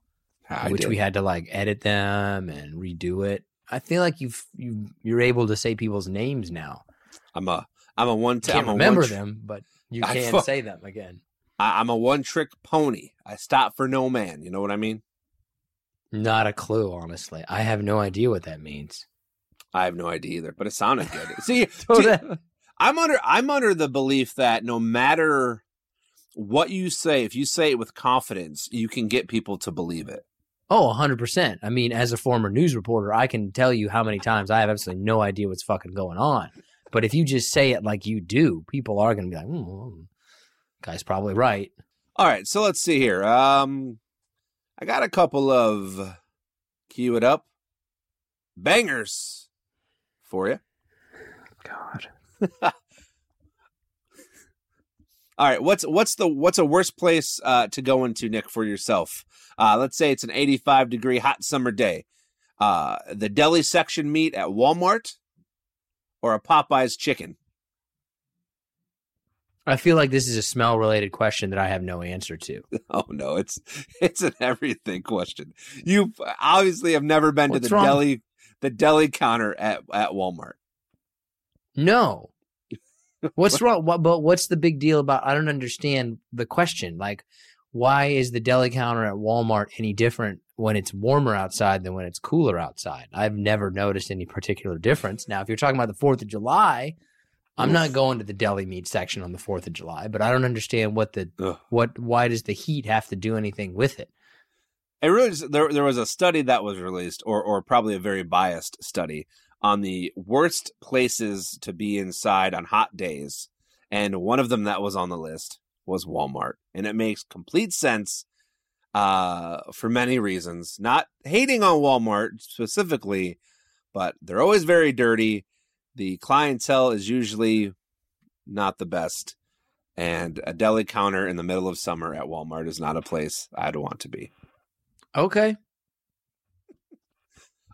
we had to like edit them and redo it. I feel like you're able to say people's names now. I'm a one time. Can't remember them, but you can say them again. I'm a one trick pony. I stop for no man. You know what I mean? Not a clue, honestly. I have no idea what that means. I have no idea either, but it sounded good. I'm under the belief that no matter what you say, if you say it with confidence, you can get people to believe it. Oh, 100%. I mean, as a former news reporter, I can tell you how many times I have absolutely no idea what's fucking going on. But if you just say it like you do, people are going to be like, guy's probably right. All right, so let's see here. I got a couple of, cue it up, bangers for you. God. All right, what's a worse place to go into, Nick, for yourself? Let's say it's an 85-degree hot summer day. The deli section meat at Walmart or a Popeye's chicken? I feel like this is a smell-related question that I have no answer to. Oh, no, it's an everything question. You obviously have never been to the deli counter at Walmart. No. What's wrong? But what's the big deal about? I don't understand the question. Like, why is the deli counter at Walmart any different when it's warmer outside than when it's cooler outside? I've never noticed any particular difference. Now, if you're talking about the 4th of July, I'm not going to the deli meat section on the 4th of July, but I don't understand why does the heat have to do anything with it? It really is, there was a study that was released, or probably a very biased study, on the worst places to be inside on hot days. And one of them that was on the list was Walmart. And it makes complete sense. for many reasons. Not hating on Walmart specifically, but they're always very dirty. The clientele is usually not the best. And a deli counter in the middle of summer at Walmart is not a place I'd want to be. Okay.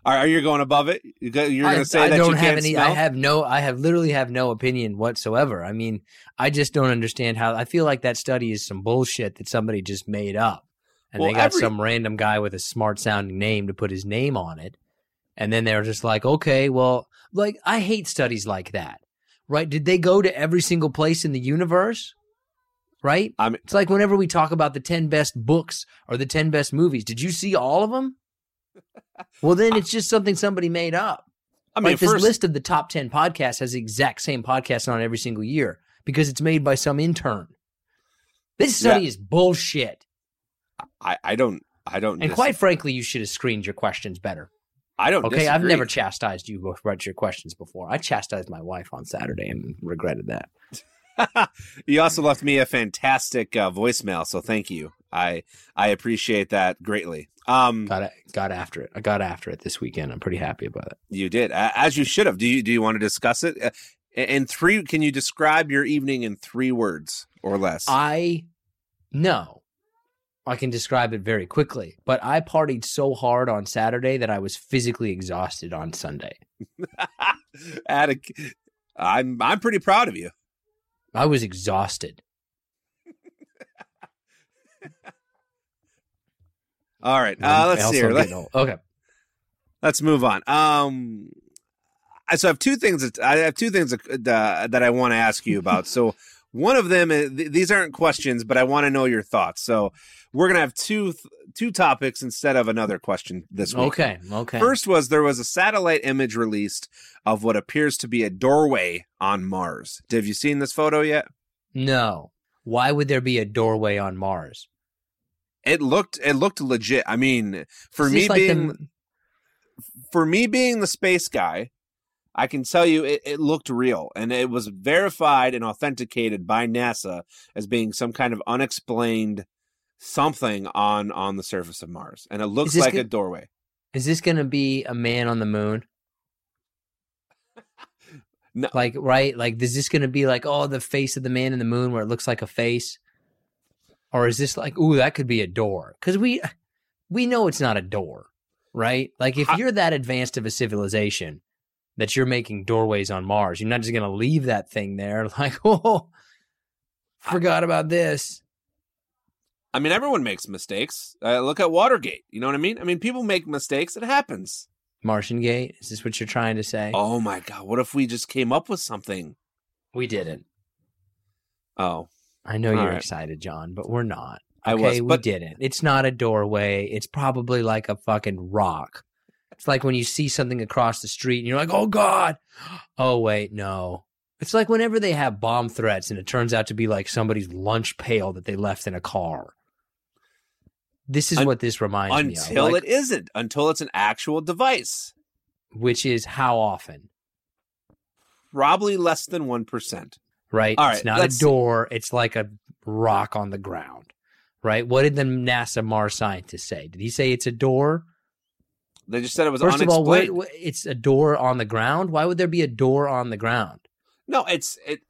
Are you going above it? You're going to say that you can't smell? I literally have no opinion whatsoever. I mean, I just don't understand how. I feel like that study is some bullshit that somebody just made up. And well, they got some random guy with a smart-sounding name to put his name on it. And then they're just like, okay, well, like I hate studies like that, right? Did they go to every single place in the universe, right? I mean, it's like whenever we talk about the 10 best books or the 10 best movies, did you see all of them? Well, then it's just something somebody made up. I mean, like this list of the top 10 podcasts has the exact same podcast on every single year because it's made by some intern. This study is bullshit. I don't. And quite frankly, you should have screened your questions better. I don't. Okay, disagree. I've never chastised you about your questions before. I chastised my wife on Saturday and regretted that. You also left me a fantastic voicemail, so thank you. I appreciate that greatly. I got after it this weekend. I'm pretty happy about it. You did, as you should have. Do you want to discuss it? Can you describe your evening in 3 words or less? I can describe it very quickly, but I partied so hard on Saturday that I was physically exhausted on Sunday. I'm pretty proud of you. I was exhausted. All right, let's see here. Okay, let's move on. So I have two things that I want to ask you about. So one of them is, these aren't questions, but I want to know your thoughts. So we're gonna have two topics instead of another question this week. Okay. First was there was a satellite image released of what appears to be a doorway on Mars. Have you seen this photo yet? No. Why would there be a doorway on Mars? It looked legit. I mean, for me being the space guy, I can tell you it looked real, and it was verified and authenticated by NASA as being some kind of unexplained something on the surface of Mars, and it looks like a doorway. Is this going to be a man on the moon? No. Like, right? Like, is this going to be like, oh, the face of the man in the moon, where it looks like a face? Or is this like, ooh, that could be a door? Because we know it's not a door, right? Like if you're that advanced of a civilization that you're making doorways on Mars, you're not just going to leave that thing there like, oh, forgot about this. I mean, everyone makes mistakes. Look at Watergate. You know what I mean? I mean, people make mistakes. It happens. Martian Gate? Is this what you're trying to say? Oh, my God. What if we just came up with something? We didn't. Oh. I know you're excited, John, but we're not. We didn't. It's not a doorway. It's probably like a fucking rock. It's like when you see something across the street and you're like, oh, God. Oh, wait, no. It's like whenever they have bomb threats and it turns out to be like somebody's lunch pail that they left in a car. This is what this reminds me of. Until it isn't. Until it's an actual device. Which is how often? Probably less than 1%. Right? All right, it's not a door. It's like a rock on the ground, right? What did the NASA Mars scientist say? Did he say it's a door? They just said it was unexplained. First of all, wait, it's a door on the ground? Why would there be a door on the ground? No,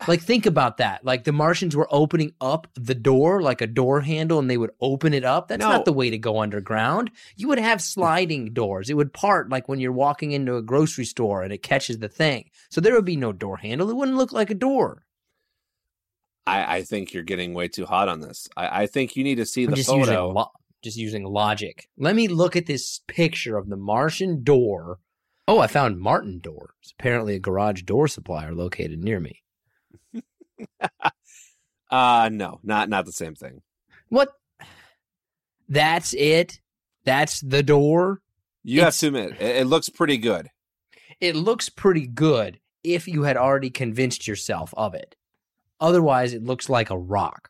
like, think about that. Like, the Martians were opening up the door, like a door handle, and they would open it up. That's not the way to go underground. You would have sliding doors. It would part, like when you're walking into a grocery store and it catches the thing. So there would be no door handle. It wouldn't look like a door. I think you're getting way too hot on this. I think you need to see the photo. Just using logic. Let me look at this picture of the Martian door. Oh, I found Martin Door. It's apparently a garage door supplier located near me. No, not the same thing. What? That's it? That's the door? You have to admit, it looks pretty good. It looks pretty good if you had already convinced yourself of it. Otherwise, it looks like a rock.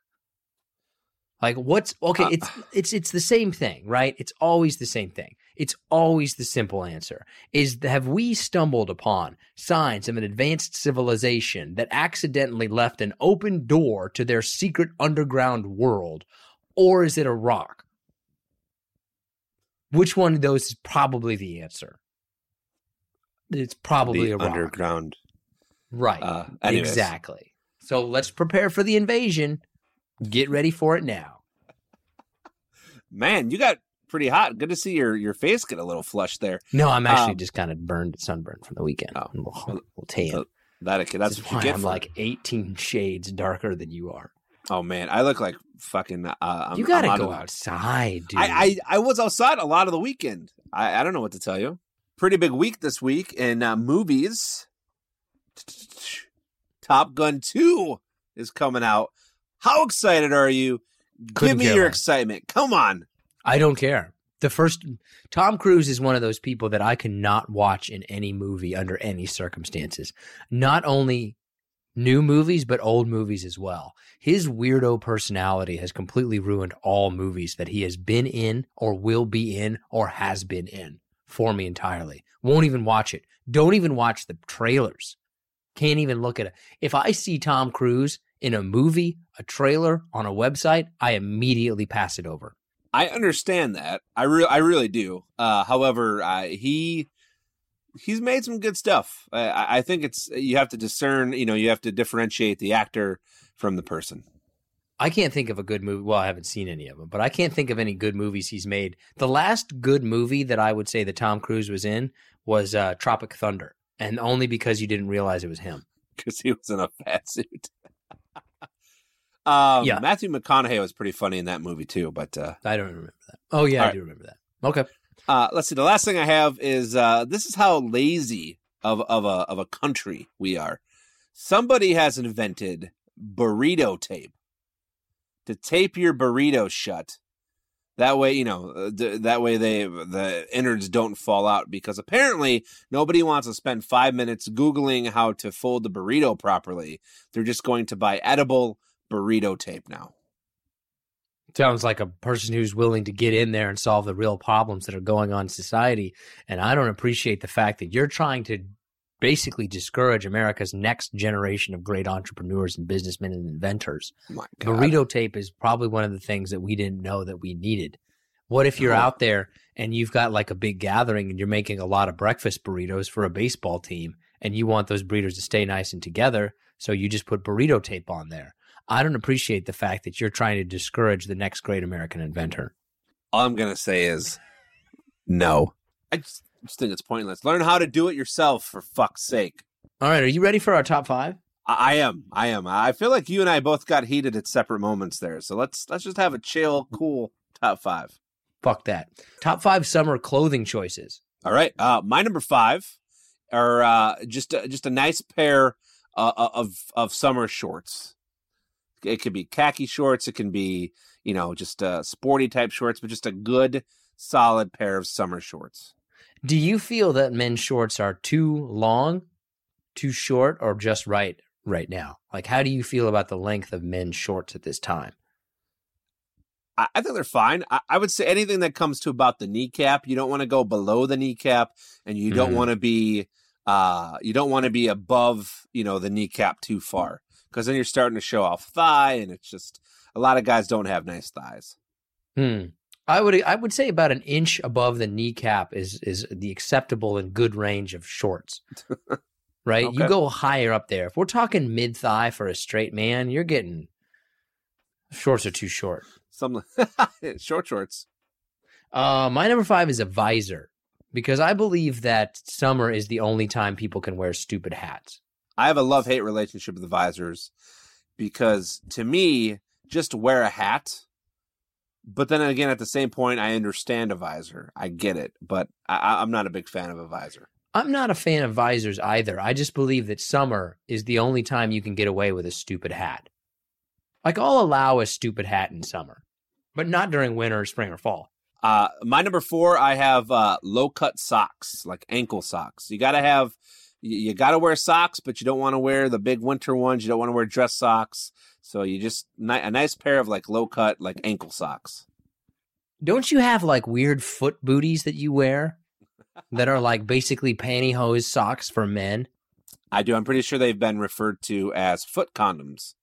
Like what's okay? It's the same thing, right? It's always the same thing. It's always the simple answer. Have we stumbled upon signs of an advanced civilization that accidentally left an open door to their secret underground world, or is it a rock? Which one of those is probably the answer? It's probably the a rock. Underground. Right. Exactly. So let's prepare for the invasion. Get ready for it now. Man, you got pretty hot. Good to see your face get a little flushed there. No, I'm actually just kind of sunburned from the weekend. Oh, we'll tan. So that's what you get. I'm like 18 shades darker than you are. Oh, man. I look like fucking... you got to go outside, dude. I was outside a lot of the weekend. I don't know what to tell you. Pretty big week this week in movies. Top Gun 2 is coming out. How excited are you? Give me your excitement. Come on. I don't care. Tom Cruise is one of those people that I cannot watch in any movie under any circumstances. Not only... new movies, but old movies as well. His weirdo personality has completely ruined all movies that he has been in or will be in or has been in for me entirely. Won't even watch it. Don't even watch the trailers. Can't even look at it. If I see Tom Cruise in a movie, a trailer, on a website, I immediately pass it over. I understand that. I really do. However, he's made some good stuff. I think it's, you have to discern, you have to differentiate the actor from the person. I can't think of a good movie. Well, I haven't seen any of them, but I can't think of any good movies he's made. The last good movie that I would say that Tom Cruise was in was Tropic Thunder, and only because you didn't realize it was him. Because he was in a fat suit. Yeah. Matthew McConaughey was pretty funny in that movie too, but... I don't remember that. Oh, yeah, I do remember that. Okay. Let's see. The last thing I have is this is how lazy of a country we are. Somebody has invented burrito tape to tape your burrito shut. That way, the innards don't fall out, because apparently nobody wants to spend 5 minutes Googling how to fold the burrito properly. They're just going to buy edible burrito tape now. Sounds like a person who's willing to get in there and solve the real problems that are going on in society. And I don't appreciate the fact that you're trying to basically discourage America's next generation of great entrepreneurs and businessmen and inventors. My God. Burrito tape is probably one of the things that we didn't know that we needed. What if you're out there and you've got like a big gathering and you're making a lot of breakfast burritos for a baseball team, and you want those burritos to stay nice and together, so you just put burrito tape on there? I don't appreciate the fact that you're trying to discourage the next great American inventor. All I'm going to say is no. I just think it's pointless. Learn how to do it yourself, for fuck's sake. All right. Are you ready for our top five? I am. I feel like you and I both got heated at separate moments there. So let's just have a chill, cool top five. Fuck that. Top five summer clothing choices. All right. My number five are just a nice pair of summer shorts. It could be khaki shorts. It can be, just sporty type shorts, but just a good, solid pair of summer shorts. Do you feel that men's shorts are too long, too short, or just right now? Like, how do you feel about the length of men's shorts at this time? I think they're fine. I would say anything that comes to about the kneecap. You don't want to go below the kneecap, and you don't want to be above, the kneecap too far. Because then you're starting to show off thigh, and it's just a lot of guys don't have nice thighs. I would say about an inch above the kneecap is the acceptable and good range of shorts, right? Okay. You go higher up there. If we're talking mid thigh for a straight man, you're getting shorts are too short. Some short shorts. My number five is a visor, because I believe that summer is the only time people can wear stupid hats. I have a love-hate relationship with visors, because to me, just wear a hat. But then again, at the same point, I understand a visor. I get it, but I'm not a big fan of a visor. I'm not a fan of visors either. I just believe that summer is the only time you can get away with a stupid hat. Like, I'll allow a stupid hat in summer, but not during winter, or spring, or fall. My number four, I have low-cut socks, like ankle socks. You got to wear socks, but you don't want to wear the big winter ones. You don't want to wear dress socks. So you just a nice pair of like low cut, like ankle socks. Don't you have like weird foot booties that you wear that are like basically pantyhose socks for men? I do. I'm pretty sure they've been referred to as foot condoms.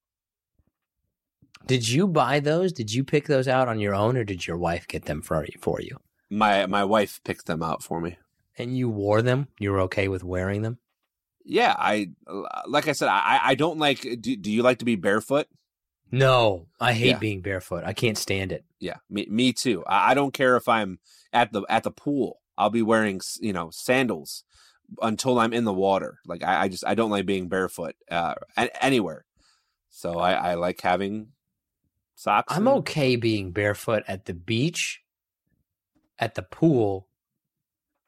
Did you buy those? Did you pick those out on your own, or did your wife get them for you? My wife picked them out for me. And you wore them? You were okay with wearing them? Yeah, I don't like. Do you like to be barefoot? No, I hate being barefoot. I can't stand it. Yeah, me too. I don't care if I'm at the pool. I'll be wearing sandals until I'm in the water. Like I don't like being barefoot anywhere. So I like having socks. I'm okay being barefoot at the beach, at the pool,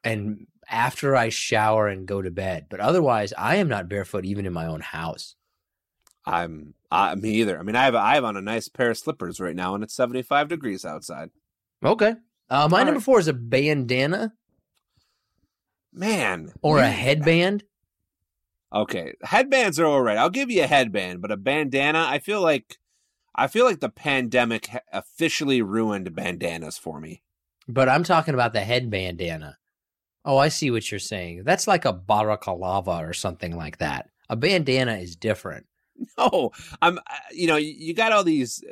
and after I shower and go to bed. But otherwise, I am not barefoot even in my own house. Me either. I mean, I have on a nice pair of slippers right now, and it's 75 degrees outside. Okay. My number four is a bandana. Man. Or a headband. Okay. Headbands are all right. I'll give you a headband, but a bandana, I feel like the pandemic officially ruined bandanas for me. But I'm talking about the head bandana. Oh, I see what you're saying. That's like a balaclava or something like that. A bandana is different. No, you got all these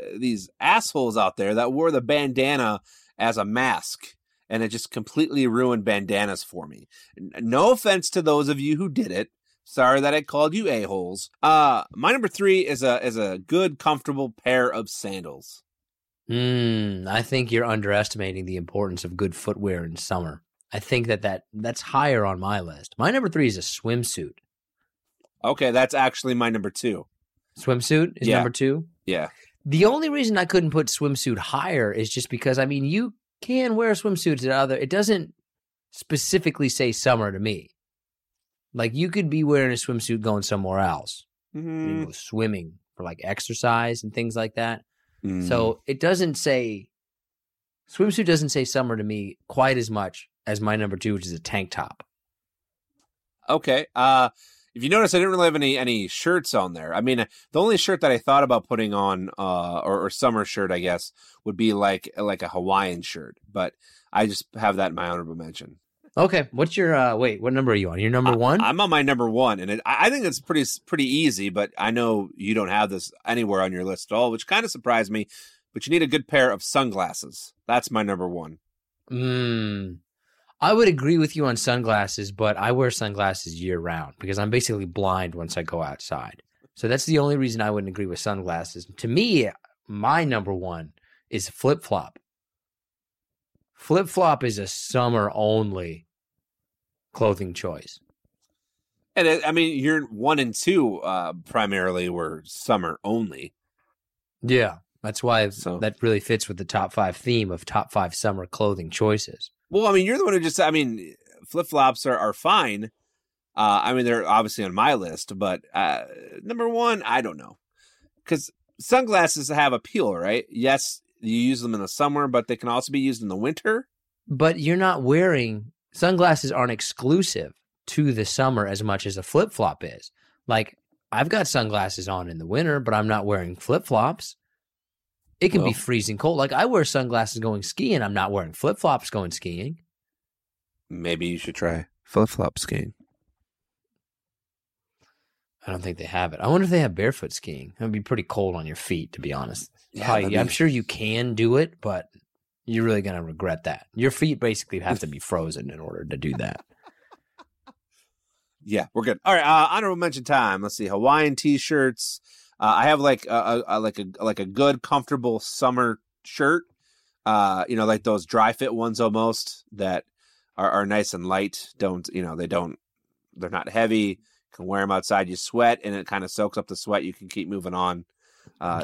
assholes out there that wore the bandana as a mask, and it just completely ruined bandanas for me. No offense to those of you who did it. Sorry that I called you a-holes. My number three is a good, comfortable pair of sandals. I think you're underestimating the importance of good footwear in summer. I think that's higher on my list. My number three is a swimsuit. Okay, that's actually my number two. Swimsuit is number two? Yeah. The only reason I couldn't put swimsuit higher is just because, I mean, you can wear swimsuits it doesn't specifically say summer to me. Like, you could be wearing a swimsuit going somewhere else. Mm-hmm. You can go swimming for, like, exercise and things like that. Mm. So it doesn't say, swimsuit doesn't say summer to me quite as much as my number two, which is a tank top. Okay. If you notice, I didn't really have any shirts on there. I mean, the only shirt that I thought about putting on, or summer shirt, I guess, would be like a Hawaiian shirt. But I just have that in my honorable mention. Okay. What's your, what number are you on? Your number one? I'm on my number one. And I think it's pretty easy, but I know you don't have this anywhere on your list at all, which kind of surprised me. But you need a good pair of sunglasses. That's my number one. I would agree with you on sunglasses, but I wear sunglasses year round because I'm basically blind once I go outside. So that's the only reason I wouldn't agree with sunglasses. To me, my number one is flip-flop. Flip-flop is a summer-only clothing choice. And, I mean, your one and two primarily were summer-only. Yeah, that's why that really fits with the top five theme of top five summer clothing choices. Well, I mean, you're the one who just, I mean, flip-flops are fine. I mean, they're obviously on my list, but number one, I don't know. Because sunglasses have appeal, right? Yes, you use them in the summer, but they can also be used in the winter. But you're not wearing, sunglasses aren't exclusive to the summer as much as a flip-flop is. Like, I've got sunglasses on in the winter, but I'm not wearing flip-flops. It can be freezing cold. Like, I wear sunglasses going skiing. I'm not wearing flip-flops going skiing. Maybe you should try flip-flop skiing. I don't think they have it. I wonder if they have barefoot skiing. That would be pretty cold on your feet, to be honest. Yeah, I'm sure you can do it, but you're really going to regret that. Your feet basically have to be frozen in order to do that. Yeah, we're good. All right, honorable mention time. Let's see. Hawaiian T-shirts. I have like a good comfortable summer shirt, like those dry fit ones almost that are nice and light. They're not heavy. You can wear them outside. You sweat and it kind of soaks up the sweat. You can keep moving on.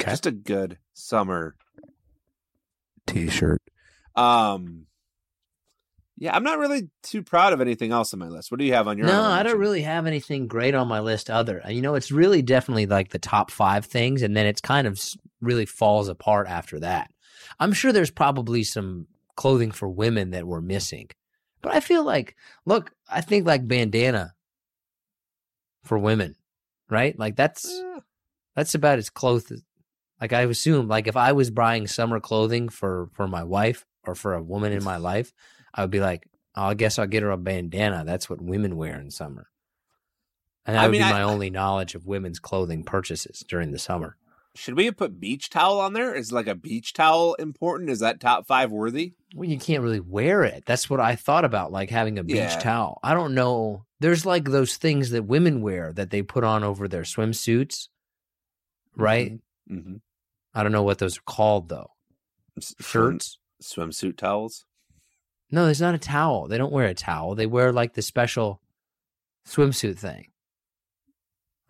Just a good summer T-shirt. Yeah, I'm not really too proud of anything else on my list. What do you have on your list? No, I don't really have anything great on my list other. It's really definitely like the top five things, and then it's kind of really falls apart after that. I'm sure there's probably some clothing for women that we're missing. But I feel like, look, I think like bandana for women, right? Like that's about as close. Like I assume, like if I was buying summer clothing for my wife or for a woman in my life, I would be like, oh, I guess I'll get her a bandana. That's what women wear in summer. And that would be my only knowledge of women's clothing purchases during the summer. Should we have put beach towel on there? Is like a beach towel important? Is that top five worthy? Well, you can't really wear it. That's what I thought about, like having a beach towel. I don't know. There's like those things that women wear that they put on over their swimsuits, right? Mm-hmm. I don't know what those are called, though. Shirts? Swimsuit towels? No, there's not a towel. They don't wear a towel. They wear like the special swimsuit thing.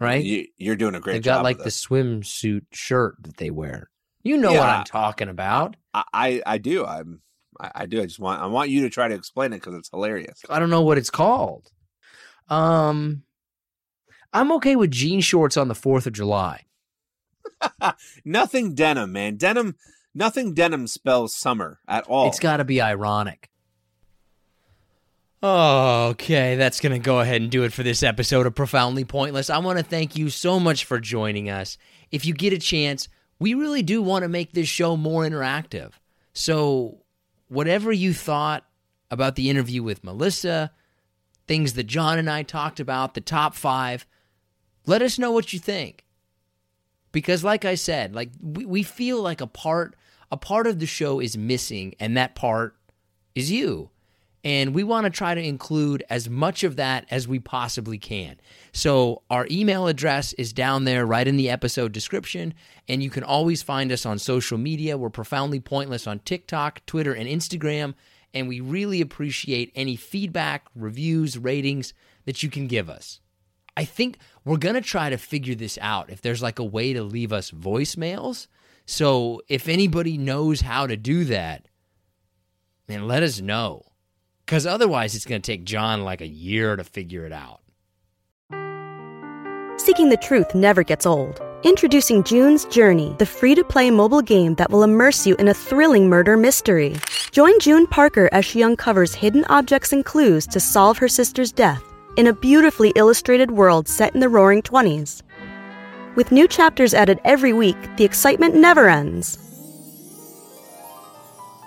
Right? You're doing a great job. They've got like the swimsuit shirt that they wear. You know what I'm talking about. I do. I do. I want you to try to explain it because it's hilarious. I don't know what it's called. I'm okay with jean shorts on the 4th of July. Nothing denim, man. Nothing denim spells summer at all. It's got to be ironic. Oh, okay, that's going to go ahead and do it for this episode of Profoundly Pointless. I want to thank you so much for joining us. If you get a chance, we really do want to make this show more interactive. So whatever you thought about the interview with Melissa, things that John and I talked about, the top five, let us know what you think. Because like I said, like we feel like a part of the show is missing, and that part is you. And we want to try to include as much of that as we possibly can. So our email address is down there right in the episode description. And you can always find us on social media. We're Profoundly Pointless on TikTok, Twitter, and Instagram. And we really appreciate any feedback, reviews, ratings that you can give us. I think we're going to try to figure this out if there's like a way to leave us voicemails. So if anybody knows how to do that, then let us know. Because otherwise, it's going to take John like a year to figure it out. Seeking the truth never gets old. Introducing June's Journey, the free-to-play mobile game that will immerse you in a thrilling murder mystery. Join June Parker as she uncovers hidden objects and clues to solve her sister's death in a beautifully illustrated world set in the roaring 20s. With new chapters added every week, the excitement never ends.